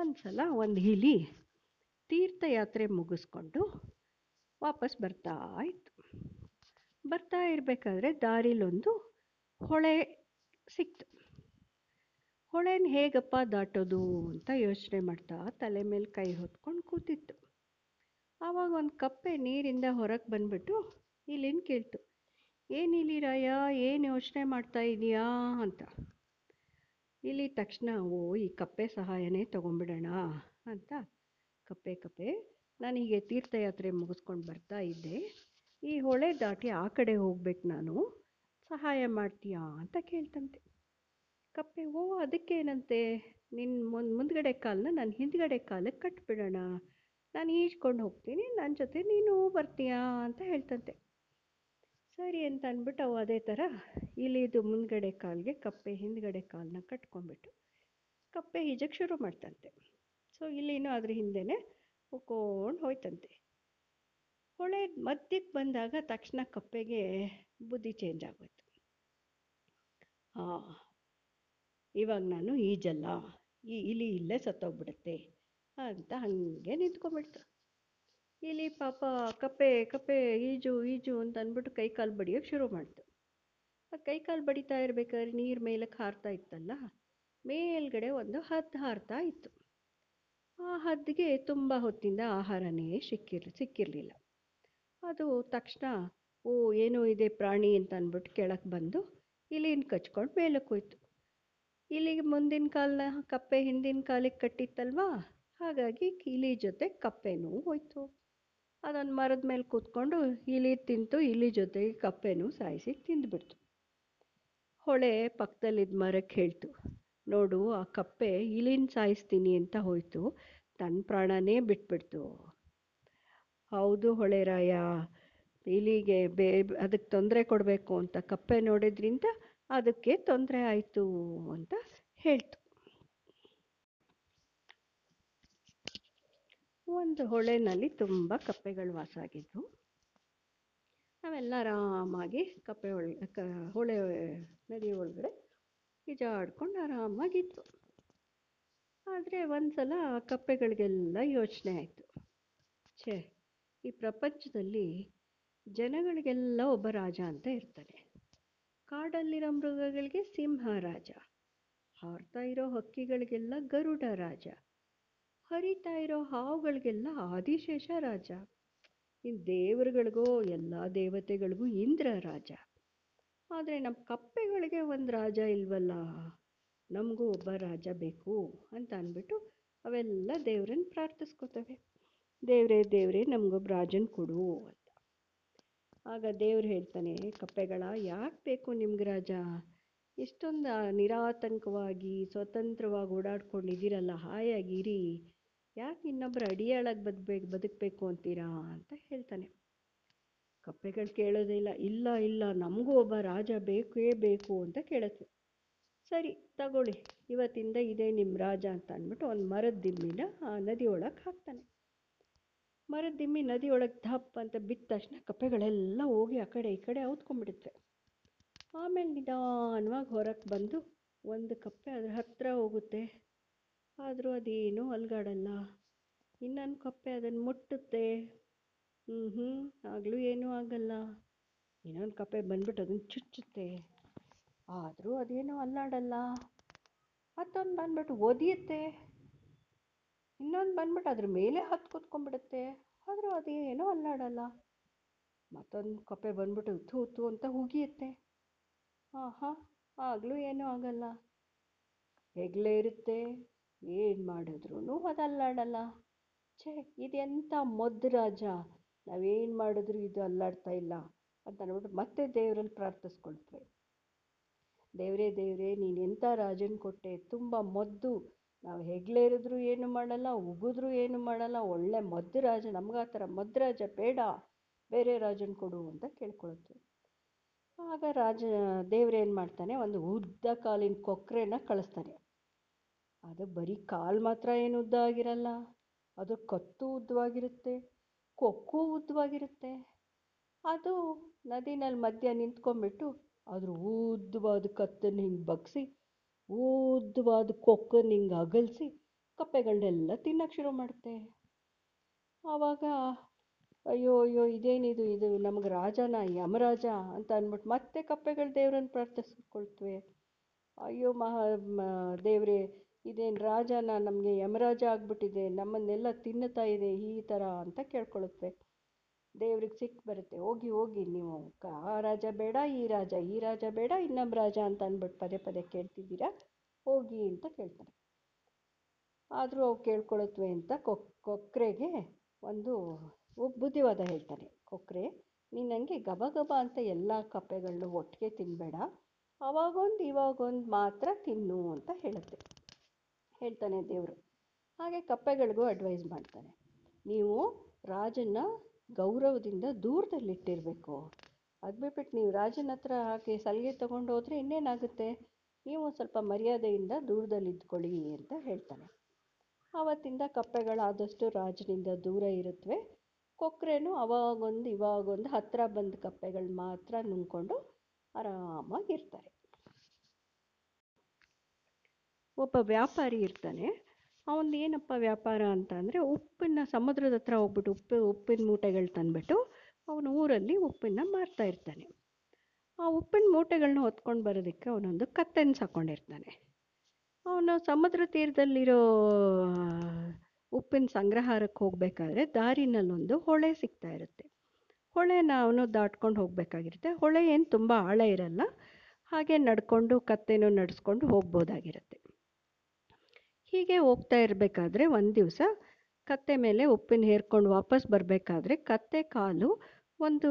ಒಂದ್ಸಲ ಒಂದು ಹಿಲಿ ತೀರ್ಥಯಾತ್ರೆ ಮುಗಿಸ್ಕೊಂಡು ವಾಪಸ್ ಬರ್ತಾ ಇತ್ತು. ಬರ್ತಾ ಇರಬೇಕಾದ್ರೆ ದಾರಿಲೊಂದು ಹೊಳೆ ಸಿಕ್ತು. ಹೊಳೆನ ಹೇಗಪ್ಪ ದಾಟೋದು ಅಂತ ಯೋಚನೆ ಮಾಡ್ತಾ ತಲೆ ಮೇಲೆ ಕೈ ಹೊತ್ಕೊಂಡು ಕೂತಿತ್ತು. ಆವಾಗ ಒಂದು ಕಪ್ಪೆ ನೀರಿಂದ ಹೊರಗೆ ಬಂದ್ಬಿಟ್ಟು ಇಲಿನ ಕೇಳ್ತು, ಏನು ಇಲಿರಾಯ, ಏನು ಯೋಚನೆ ಮಾಡ್ತಾ ಇದೀಯಾ ಅಂತ. ಇಲಿ ತಕ್ಷಣ, ಓ ಈ ಕಪ್ಪೆ ಸಹಾಯನೇ ತೊಗೊಂಬಿಡೋಣ ಅಂತ, ಕಪ್ಪೆ ನಾನು ಹೀಗೆ ತೀರ್ಥಯಾತ್ರೆ ಮುಗಿಸ್ಕೊಂಡು ಬರ್ತಾ ಇದ್ದೆ, ಈ ಹೊಳೆ ದಾಟಿ ಆ ಕಡೆ ಹೋಗ್ಬೇಕು, ನಾನು ಸಹಾಯ ಮಾಡ್ತೀಯಾ ಅಂತ ಕೇಳ್ತಂತೆ. ಕಪ್ಪೆ, ಓ ಅದಕ್ಕೇನಂತೆ, ನಿನ್ನ ಮುಂದ್ಗಡೆ ಕಾಲನ್ನ ನಾನು ಹಿಂದ್ಗಡೆ ಕಾಲಕ್ಕೆ ಕಟ್ಬಿಡೋಣ, ನಾನು ಈಜ್ಕೊಂಡು ಹೋಗ್ತೀನಿ, ನನ್ನ ಜೊತೆ ನೀನು ಬರ್ತೀಯಾ ಅಂತ ಹೇಳ್ತಂತೆ. ಸರಿ ಅಂತ ಅಂದ್ಬಿಟ್ಟು ಅವು ಅದೇ ಥರ ಇಲಿದು ಮುಂದ್ಗಡೆ ಕಾಲಿಗೆ ಕಪ್ಪೆ ಹಿಂದ್ಗಡೆ ಕಾಲನ್ನ ಕಟ್ಕೊಂಡ್ಬಿಟ್ಟು ಕಪ್ಪೆ ಈಜಕ್ಕೆ ಶುರು ಮಾಡ್ತಂತೆ. ಸೊ ಇಲಿನೂ ಅದ್ರ ಹಿಂದೆನೆ ಹೋಗ್ಕೊಂಡು ಹೋಯ್ತಂತೆ. ಹೊಳೆ ಮಧ್ಯಕ್ಕೆ ಬಂದಾಗ ತಕ್ಷಣ ಕಪ್ಪೆಗೆ ಬುದ್ಧಿ ಚೇಂಜ್ ಆಗೋಯ್ತು. ಹಾಂ, ಇವಾಗ ನಾನು ಈಜಲ್ಲ, ಈ ಇಲಿ ಇಲ್ಲೇ ಸತ್ತೋಗ್ಬಿಡುತ್ತೆ ಅಂತ ಹಾಗೆ ನಿಂತ್ಕೊಂಡ್ಬಿಡ್ತು. ಇಲಿ ಪಾಪ ಕಪ್ಪೆ ಕಪ್ಪೆ ಈಜು ಈಜು ಅಂತ ಅಂದ್ಬಿಟ್ಟು ಕೈಕಾಲು ಬಡಿಯೋಕ್ಕೆ ಶುರು ಮಾಡ್ತು. ಕೈಕಾಲು ಬಡಿತಾ ಇರ್ಬೇಕಾದ್ರೆ ನೀರು ಮೇಲಕ್ಕೆ ಹಾರ್ತಾ ಇತ್ತಲ್ಲ, ಮೇಲ್ಗಡೆ ಒಂದು ಹದ್ದು ಹಾರ್ತಾ ಇತ್ತು. ಆ ಹದ್ದಿಗೆ ತುಂಬ ಹೊತ್ತಿಂದ ಆಹಾರನೇ ಸಿಕ್ಕಿರಲಿಲ್ಲ. ಅದು ತಕ್ಷಣ, ಓ ಏನೋ ಇದೆ ಪ್ರಾಣಿ ಅಂತ ಅಂದ್ಬಿಟ್ಟು ಕೆಳಕ್ಕೆ ಬಂದು ಇಲಿನ ಕಚ್ಕೊಂಡು ಮೇಲಕ್ಕೆ ಹೋಯ್ತು. ಇಲಿಗೆ ಮುಂದಿನ ಕಾಲನ್ನ ಕಪ್ಪೆ ಹಿಂದಿನ ಕಾಲಿಗೆ ಕಟ್ಟಿತ್ತಲ್ವಾ, ಹಾಗಾಗಿ ಇಲಿ ಜೊತೆ ಕಪ್ಪೆನೂ ಹೋಯ್ತು. ಅದನ್ನು ಮರದ ಮೇಲೆ ಕೂತ್ಕೊಂಡು ಇಲಿ ತಿಂತು, ಇಲಿ ಜೊತೆಗೆ ಕಪ್ಪೆನೂ ಸಾಯಿಸಿ ತಿಂದುಬಿಡ್ತು. ಹೊಳೆ ಪಕ್ಕದಲ್ಲಿದ್ದ ಮರಕ್ಕೆ ಹೇಳ್ತು, ನೋಡು ಆ ಕಪ್ಪೆ ಇಲಿನ ಸಾಯಿಸ್ತೀನಿ ಅಂತ ಹೋಯ್ತು, ತನ್ನ ಪ್ರಾಣನೇ ಬಿಟ್ಬಿಡ್ತು. ಹೌದು ಹೊಳೆರಾಯ, ಇಲಿಗೆ ಅದಕ್ಕೆ ತೊಂದರೆ ಕೊಡಬೇಕು ಅಂತ ಕಪ್ಪೆ ನೋಡಿದ್ರಿಂದ ಅದಕ್ಕೆ ತೊಂದರೆ ಆಯಿತು ಅಂತ ಹೇಳ್ತು. ಒಂದು ಹೊಳೆನಲ್ಲಿ ತುಂಬ ಕಪ್ಪೆಗಳು ವಾಸ ಆಗಿದ್ವು. ನಾವೆಲ್ಲ ಆರಾಮಾಗಿ ಕಪ್ಪೆ ಹೊಳೆ ನದಿ ಒಳಗಡೆ ಈಜಾಡ್ಕೊಂಡು ಆರಾಮಾಗಿತ್ತು. ಆದರೆ ಒಂದ್ಸಲ ಕಪ್ಪೆಗಳಿಗೆಲ್ಲ ಯೋಚನೆ ಆಯಿತು, ಛೇ ಈ ಪ್ರಪಂಚದಲ್ಲಿ ಜನಗಳಿಗೆಲ್ಲ ಒಬ್ಬ ರಾಜ ಅಂತ ಇರ್ತಾನೆ. ಕಾಡಲ್ಲಿರೋ ಮೃಗಗಳಿಗೆ ಸಿಂಹ ರಾಜ, ಹಾರ್ತಾ ಇರೋ ಹಕ್ಕಿಗಳಿಗೆಲ್ಲ ಗರುಡ ರಾಜ, ಹರಿತಾ ಇರೋ ಹಾವುಗಳಿಗೆಲ್ಲ ಆದಿಶೇಷ ರಾಜ, ಇನ್ನು ದೇವರುಗಳಿಗೂ ಎಲ್ಲ ದೇವತೆಗಳಿಗೂ ಇಂದ್ರ ರಾಜ. ಆದರೆ ನಮ್ಮ ಕಪ್ಪೆಗಳಿಗೆ ಒಂದು ರಾಜ ಇಲ್ವಲ್ಲ, ನಮಗೂ ಒಬ್ಬ ರಾಜ ಬೇಕು ಅಂತ ಅಂದ್ಬಿಟ್ಟು ಅವೆಲ್ಲ ದೇವ್ರನ್ನ ಪ್ರಾರ್ಥಿಸ್ಕೋತವೆ, ದೇವರೇ ದೇವರೇ ನಮಗೊಬ್ಬ ರಾಜನ ಕೊಡು ಅಂತ. ಆಗ ದೇವ್ರು ಹೇಳ್ತಾನೆ, ಕಪ್ಪೆಗಳ ಯಾಕೆ ಬೇಕು ನಿಮ್ಗೆ ರಾಜ, ಎಷ್ಟೊಂದು ನಿರಾತಂಕವಾಗಿ ಸ್ವತಂತ್ರವಾಗಿ ಓಡಾಡ್ಕೊಂಡಿದ್ದೀರಲ್ಲ, ಹಾಯಾಗಿರಿ, ಯಾಕೆ ಇನ್ನೊಬ್ಬರು ಅಡಿಯಾಳಾಗಿ ಬದುಕಬೇಕು ಅಂತೀರಾ ಅಂತ ಹೇಳ್ತಾನೆ. ಕಪ್ಪೆಗಳು ಕೇಳೋದಿಲ್ಲ, ಇಲ್ಲ ಇಲ್ಲ ನಮಗೂ ಒಬ್ಬ ರಾಜ ಬೇಕೇ ಬೇಕು ಅಂತ ಕೇಳುತ್ತೆ. ಸರಿ ತಗೊಳ್ಳಿ, ಇವತ್ತಿಂದ ಇದೇ ನಿಮ್ಮ ರಾಜ ಅಂತ ಅಂದ್ಬಿಟ್ಟು ಒಂದು ಮರದ ದಿಮ್ಮಿನ ಆ ನದಿ ಒಳಗೆ ಹಾಕ್ತಾನೆ. ಮರದ ದಿಮ್ಮಿ ನದಿ ಒಳಗೆ ದಪ್ಪ ಅಂತ ಬಿದ್ದ ತಕ್ಷಣ ಕಪ್ಪೆಗಳೆಲ್ಲ ಹೋಗಿ ಆ ಕಡೆ ಈ ಕಡೆ ಔತ್ಕೊಂಡ್ಬಿಡುತ್ತೆ. ಆಮೇಲೆ ನಿಧಾನವಾಗಿ ಹೊರಕ್ಕೆ ಬಂದು ಒಂದು ಕಪ್ಪೆ ಅದ್ರ ಹತ್ತಿರ ಹೋಗುತ್ತೆ, ಆದರೂ ಅದೇನೂ ಅಲ್ಗಾಡಲ್ಲ. ಇನ್ನೊಂದು ಕಪ್ಪೆ ಅದನ್ನು ಮುಟ್ಟುತ್ತೆ, ಆಗಲೂ ಏನೂ ಆಗಲ್ಲ. ಇನ್ನೊಂದು ಕಪ್ಪೆ ಬಂದ್ಬಿಟ್ಟು ಅದನ್ನು ಚುಚ್ಚುತ್ತೆ, ಆದರೂ ಅದೇನೂ ಅಲ್ಲಾಡಲ್ಲ. ಮತ್ತೊಂದು ಬಂದ್ಬಿಟ್ಟು ಒದಿಯುತ್ತೆ, ಇನ್ನೊಂದು ಬಂದ್ಬಿಟ್ಟು ಅದ್ರ ಮೇಲೆ ಹತ್ತು ಕೂತ್ಕೊಂಡ್ಬಿಡುತ್ತೆ, ಆದರೂ ಅದೇನೂ ಅಲ್ಲಾಡಲ್ಲ. ಮತ್ತೊಂದು ಕಪ್ಪೆ ಬಂದ್ಬಿಟ್ಟು ಥೂ ಥೂ ಅಂತ ಹುಗಿಯುತ್ತೆ, ಹಾಂ ಆಗಲೂ ಏನೂ ಆಗಲ್ಲ. ಹೆಗ್ಲೇ ಇರುತ್ತೆ, ಏನು ಮಾಡಿದ್ರೂ ಅದಲ್ಲಾಡಲ್ಲ. ಛೇ ಇದೆಂಥ ಮೊದ್ದ ರಾಜ, ನಾವೇನು ಮಾಡಿದ್ರು ಇದು ಅಲ್ಲಾಡ್ತಾ ಇಲ್ಲ ಅಂತ ಅಂದ್ಬಿಟ್ಟು ಮತ್ತೆ ದೇವರಲ್ಲಿ ಪ್ರಾರ್ಥಿಸ್ಕೊಳ್ತೇವೆ, ದೇವರೇ ದೇವರೇ ನೀನು ಎಂಥ ರಾಜನ ಕೊಟ್ಟೆ, ತುಂಬ ಮೊದ್ದು, ನಾವು ಹೆಗ್ಲೇರಿದ್ರು ಏನು ಮಾಡಲ್ಲ, ಉಗಿದ್ರೂ ಏನು ಮಾಡಲ್ಲ, ಒಳ್ಳೆ ಮೊದ್ದು ರಾಜ, ನಮ್ಗೆ ಆ ಥರ ಮೊದ್ದು ರಾಜ ಬೇಡ, ಬೇರೆ ರಾಜನ ಕೊಡು ಅಂತ ಕೇಳ್ಕೊಳುತ್ತೆ. ಆಗ ರಾಜ ದೇವ್ರೇನು ಮಾಡ್ತಾನೆ, ಒಂದು ಉದ್ದ ಕಾಲಿನ ಕೊಕ್ಕರೆನ ಕಳಿಸ್ತಾನೆ. ಅದು ಬರೀ ಕಾಲು ಮಾತ್ರ ಏನು ಉದ್ದ ಆಗಿರಲ್ಲ, ಅದು ಕತ್ತು ಉದ್ದವಾಗಿರುತ್ತೆ, ಕೊಕ್ಕು ಉದ್ದವಾಗಿರುತ್ತೆ. ಅದು ನದಿನಲ್ಲಿ ಮಧ್ಯ ನಿಂತ್ಕೊಂಡ್ಬಿಟ್ಟು ಅದ್ರ ಉದ್ದವಾದ ಕತ್ತನ್ನು ಹಿಂಗೆ ಬಗ್ಸಿ, ಉದ್ದವಾದ ಕೊಕ್ಕನ್ನು ಹಿಂಗೆ ಅಗಲಿಸಿ ಕಪ್ಪೆಗಳನ್ನೆಲ್ಲ ತಿನ್ನಕ್ಕೆ ಶುರು ಮಾಡುತ್ತೆ. ಆವಾಗ ಅಯ್ಯೋ ಅಯ್ಯೋ ಇದೇನಿದು, ಇದು ನಮ್ಗೆ ರಾಜನ ಯಮರಾಜ ಅಂತ ಅಂದ್ಬಿಟ್ಟು ಮತ್ತೆ ಕಪ್ಪೆಗಳು ದೇವ್ರನ್ನ ಪ್ರಾರ್ಥಿಸ್ಕೊಳ್ತವೆ. ಅಯ್ಯೋ ದೇವ್ರೆ, ಇದೇನು ರಾಜನ ನಮಗೆ ಯಮರಾಜ ಆಗ್ಬಿಟ್ಟಿದೆ, ನಮ್ಮನ್ನೆಲ್ಲ ತಿನ್ನುತ್ತಾ ಇದೆ ಈ ಥರ ಅಂತ ಕೇಳ್ಕೊಳುತ್ತೆ. ದೇವ್ರಿಗೆ ಸಿಟ್ಟು ಬರುತ್ತೆ, ಹೋಗಿ ಹೋಗಿ ನೀವು ಆ ರಾಜ ಬೇಡ, ಈ ರಾಜ ಬೇಡ, ಇನ್ನೊಬ್ಬ ರಾಜ ಅಂತ ಅಂದ್ಬಿಟ್ಟು ಪದೇ ಪದೇ ಕೇಳ್ತಿದ್ದೀರಾ, ಹೋಗಿ ಅಂತ ಕೇಳ್ತಾರೆ. ಆದರೂ ಅವು ಕೇಳ್ಕೊಳತ್ವೆ ಅಂತ ಕೊಕ್ರೆಗೆ ಒಂದು ಬುದ್ಧಿವಾದ ಹೇಳ್ತಾನೆ. ಕೊಕ್ರೆ, ನೀನು ನನಗೆ ಗಬಗಬ ಅಂತ ಎಲ್ಲ ಕಪ್ಪೆಗಳನ್ನೂ ಒಟ್ಟಿಗೆ ತಿನ್ನಬೇಡ, ಅವಾಗೊಂದು ಇವಾಗೊಂದು ಮಾತ್ರ ತಿನ್ನು ಅಂತ ಹೇಳ್ತಾನೆ ದೇವರು. ಹಾಗೆ ಕಪ್ಪೆಗಳಿಗೂ ಅಡ್ವೈಸ್ ಮಾಡ್ತಾನೆ, ನೀವು ರಾಜನ ಗೌರವದಿಂದ ದೂರದಲ್ಲಿಟ್ಟಿರಬೇಕು, ಅದು ಬಿಟ್ಬಿಟ್ಟು ನೀವು ರಾಜನ ಹತ್ರ ಹಾಗೆ ಸಲಿಗೆ ತೊಗೊಂಡು ಹೋದರೆ ಇನ್ನೇನಾಗುತ್ತೆ, ನೀವು ಸ್ವಲ್ಪ ಮರ್ಯಾದೆಯಿಂದ ದೂರದಲ್ಲಿದ್ಕೊಳ್ಳಿ ಅಂತ ಹೇಳ್ತಾನೆ. ಆವತ್ತಿಂದ ಕಪ್ಪೆಗಳಾದಷ್ಟು ರಾಜನಿಂದ ದೂರ ಇರುತ್ತವೆ. ಕೊಕ್ರೆನೂ ಇವಾಗೊಂದು ಹತ್ತಿರ ಬಂದ ಕಪ್ಪೆಗಳು ಮಾತ್ರ ನುಂಗ್ಕೊಂಡು ಆರಾಮಾಗಿರ್ತಾರೆ. ಒಬ್ಬ ವ್ಯಾಪಾರಿ ಇರ್ತಾನೆ. ಅವನು ಏನಪ್ಪ ವ್ಯಾಪಾರ ಅಂತ ಅಂದರೆ, ಉಪ್ಪಿನ ಸಮುದ್ರದ ಹತ್ರ ಹೋಗ್ಬಿಟ್ಟು ಉಪ್ಪಿನ ಮೂಟೆಗಳು ತಂದುಬಿಟ್ಟು ಅವನು ಊರಲ್ಲಿ ಉಪ್ಪನ್ನು ಮಾರ್ತಾ ಇರ್ತಾನೆ. ಆ ಉಪ್ಪಿನ ಮೂಟೆಗಳನ್ನ ಹೊತ್ಕೊಂಡು ಬರೋದಕ್ಕೆ ಅವನೊಂದು ಕತ್ತೆನ ಸಾಕೊಂಡಿರ್ತಾನೆ. ಅವನು ಸಮುದ್ರ ತೀರದಲ್ಲಿರೋ ಉಪ್ಪಿನ ಸಂಗ್ರಹಾರಕ್ಕೆ ಹೋಗಬೇಕಾದ್ರೆ ದಾರಿನಲ್ಲೊಂದು ಹೊಳೆ ಸಿಗ್ತಾ ಇರುತ್ತೆ. ಹೊಳೆನ ಅವನು ದಾಟ್ಕೊಂಡು ಹೋಗಬೇಕಾಗಿರುತ್ತೆ. ಹೊಳೆ ಏನು ತುಂಬ ಆಳ ಇರಲ್ಲ, ಹಾಗೆ ನಡ್ಕೊಂಡು ಕತ್ತೆನೂ ನಡೆಸ್ಕೊಂಡು ಹೋಗ್ಬೋದಾಗಿರುತ್ತೆ. ಹೀಗೆ ಹೋಗ್ತಾ ಇರಬೇಕಾದ್ರೆ ಒಂದು ದಿವಸ ಕತ್ತೆ ಮೇಲೆ ಉಪ್ಪಿನ ಹೇರ್ಕೊಂಡು ವಾಪಸ್ ಬರಬೇಕಾದ್ರೆ ಕತ್ತೆ ಕಾಲು ಒಂದು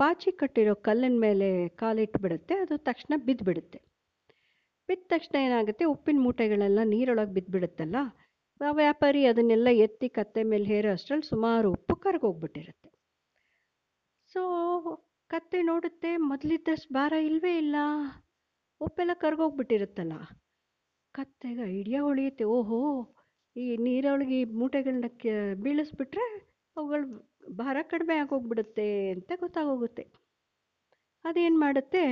ಪಾಚಿ ಕಟ್ಟಿರೋ ಕಲ್ಲಿನ ಮೇಲೆ ಕಾಲಿಟ್ಬಿಡುತ್ತೆ. ಅದು ತಕ್ಷಣ ಬಿದ್ದುಬಿಡುತ್ತೆ. ಬಿದ್ದ ತಕ್ಷಣ ಏನಾಗುತ್ತೆ, ಉಪ್ಪಿನ ಮೂಟೆಗಳೆಲ್ಲ ನೀರೊಳಗೆ ಬಿದ್ದುಬಿಡುತ್ತಲ್ಲ, ವ್ಯಾಪಾರಿ ಅದನ್ನೆಲ್ಲ ಎತ್ತಿ ಕತ್ತೆ ಮೇಲೆ ಹೇರೋ ಅಷ್ಟರಲ್ಲಿ ಸುಮಾರು ಉಪ್ಪು ಕರ್ಗೋಗ್ಬಿಟ್ಟಿರುತ್ತೆ. ಸೊ ಕತ್ತೆ ನೋಡುತ್ತೆ, ಮೊದಲಿದ್ದಷ್ಟು ಭಾರ ಇಲ್ಲವೇ ಇಲ್ಲ, ಉಪ್ಪೆಲ್ಲ ಕರ್ಗೋಗ್ಬಿಟ್ಟಿರುತ್ತಲ್ಲ. ಕತ್ತೆಗೆ ಐಡಿಯಾ ಹೊಳೆಯುತ್ತೆ, ಓಹೋ ಈ ನೀರೊಳಗೆ ಈ ಮೂಟೆಗಳನ್ನ ಬೀಳಿಸ್ಬಿಟ್ರೆ ಅವುಗಳ ಭಾರ ಕಡಿಮೆ ಆಗೋಗ್ಬಿಡುತ್ತೆ ಅಂತ ಗೊತ್ತಾಗೋಗುತ್ತೆ. ಅದೇನು ಮಾಡುತ್ತೆ,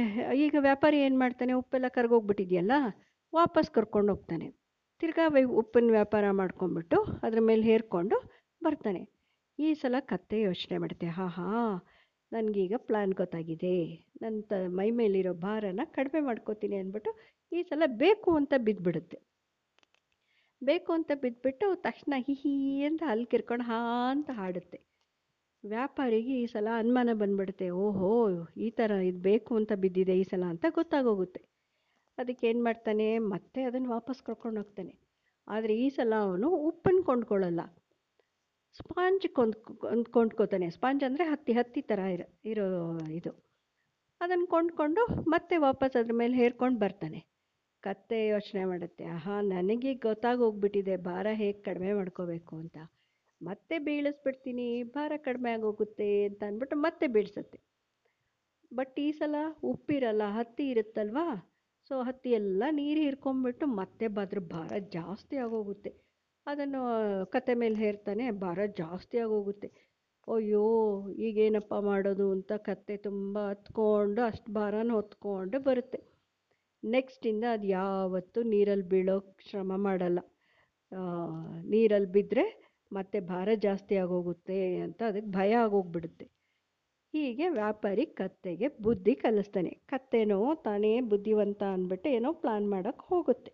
ಈಗ ವ್ಯಾಪಾರಿ ಏನು ಮಾಡ್ತಾನೆ, ಉಪ್ಪೆಲ್ಲ ಕರ್ಗೋಗ್ಬಿಟ್ಟಿದೆಯಲ್ಲ ವಾಪಸ್ ಕರ್ಕೊಂಡು ಹೋಗ್ತಾನೆ. ತಿರ್ಗಾ ಉಪ್ಪಿನ ವ್ಯಾಪಾರ ಮಾಡ್ಕೊಂಡ್ಬಿಟ್ಟು ಅದ್ರ ಮೇಲೆ ಹೇರ್ಕೊಂಡು ಬರ್ತಾನೆ. ಈ ಸಲ ಕತ್ತೆ ಯೋಚನೆ ಮಾಡುತ್ತೆ, ಹಾ ಹಾ ನನಗೀಗ ಪ್ಲ್ಯಾನ್ ಗೊತ್ತಾಗಿದೆ, ನನ್ನ ಮೈ ಮೇಲಿರೋ ಭಾರನ ಕಡಿಮೆ ಮಾಡ್ಕೋತೀನಿ ಅಂದ್ಬಿಟ್ಟು ಈ ಸಲ ಬೇಕು ಅಂತ ಬಿದ್ದುಬಿಡುತ್ತೆ. ಬೇಕು ಅಂತ ಬಿದ್ದುಬಿಟ್ಟು ತಕ್ಷಣ ಹಿಹಿ ಅಂತ ಅಲ್ಲಿ ಕಿರ್ಕೊಂಡು ಹಾ ಅಂತ ಹಾಡುತ್ತೆ. ವ್ಯಾಪಾರಿಗೆ ಈ ಸಲ ಅನುಮಾನ ಬಂದ್ಬಿಡುತ್ತೆ, ಓಹೋ ಈ ಥರ ಇದು ಬೇಕು ಅಂತ ಬಿದ್ದಿದೆ ಈ ಸಲ ಅಂತ ಗೊತ್ತಾಗೋಗುತ್ತೆ. ಅದಕ್ಕೆ ಏನು ಮಾಡ್ತಾನೆ, ಮತ್ತೆ ಅದನ್ನು ವಾಪಸ್ ಕರ್ಕೊಂಡು ಹೋಗ್ತಾನೆ. ಆದರೆ ಈ ಸಲ ಅವನು ಉಪ್ಪನ್ನು ಕೊಂಡ್ಕೊಳ್ಳಲ್ಲ, ಸ್ಪಾಂಜ್ ಕೊಂಡ್ಕೋತಾನೆ. ಸ್ಪಾಂಜ್ ಅಂದರೆ ಹತ್ತಿ ಥರ ಇರೋ ಇದು. ಅದನ್ನು ಕೊಂಡ್ಕೊಂಡು ಮತ್ತೆ ವಾಪಸ್ ಅದ್ರ ಮೇಲೆ ಹೇರ್ಕೊಂಡು ಬರ್ತಾನೆ. ಕತ್ತೆ ಯೋಚನೆ ಮಾಡುತ್ತೆ, ಆಹಾ ನನಗೆ ಗೊತ್ತಾಗೋಗ್ಬಿಟ್ಟಿದೆ ಭಾರ ಹೇಗೆ ಕಡಿಮೆ ಮಾಡ್ಕೋಬೇಕು ಅಂತ, ಮತ್ತೆ ಬೀಳಿಸ್ಬಿಡ್ತೀನಿ ಭಾರ ಕಡಿಮೆ ಆಗೋಗುತ್ತೆ ಅಂತ ಅಂದ್ಬಿಟ್ಟು ಮತ್ತೆ ಬೀಳ್ಸತ್ತೆ. ಬಟ್ ಈ ಸಲ ಉಪ್ಪಿರಲ್ಲ, ಹತ್ತಿ ಇರುತ್ತಲ್ವಾ, ಸೊ ಹತ್ತಿ ಎಲ್ಲ ನೀರು ಹಿರ್ಕೊಂಡ್ಬಿಟ್ಟು ಮತ್ತೆ ಅದ್ರ ಭಾರ ಜಾಸ್ತಿ ಆಗೋಗುತ್ತೆ. ಅದನ್ನು ಕತ್ತೆ ಮೇಲೆ ಹೇರ್ತಾನೆ, ಭಾರ ಜಾಸ್ತಿ ಆಗೋಗುತ್ತೆ. ಅಯ್ಯೋ ಈಗೇನಪ್ಪ ಮಾಡೋದು ಅಂತ ಕತ್ತೆ ತುಂಬ ಹತ್ಕೊಂಡು ಅಷ್ಟು ಭಾರನ ಹೊತ್ಕೊಂಡು ಬರುತ್ತೆ. ನೆಕ್ಸ್ಟಿಂದ ಅದು ಯಾವತ್ತೂ ನೀರಲ್ಲಿ ಬೀಳೋಕ್ಕೆ ಶ್ರಮ ಮಾಡಲ್ಲ. ನೀರಲ್ಲಿ ಬಿದ್ದರೆ ಮತ್ತೆ ಭಾರ ಜಾಸ್ತಿ ಆಗೋಗುತ್ತೆ ಅಂತ ಅದಕ್ಕೆ ಭಯ ಆಗೋಗ್ಬಿಡುತ್ತೆ. ಹೀಗೆ ವ್ಯಾಪಾರಿ ಕತ್ತೆಗೆ ಬುದ್ಧಿ ಕಲಿಸ್ತಾನೆ. ಕತ್ತೆನೋ ತಾನೇ ಬುದ್ಧಿವಂತ ಅಂದ್ಬಿಟ್ಟು ಏನೋ ಪ್ಲ್ಯಾನ್ ಮಾಡೋಕ್ಕೆ ಹೋಗುತ್ತೆ.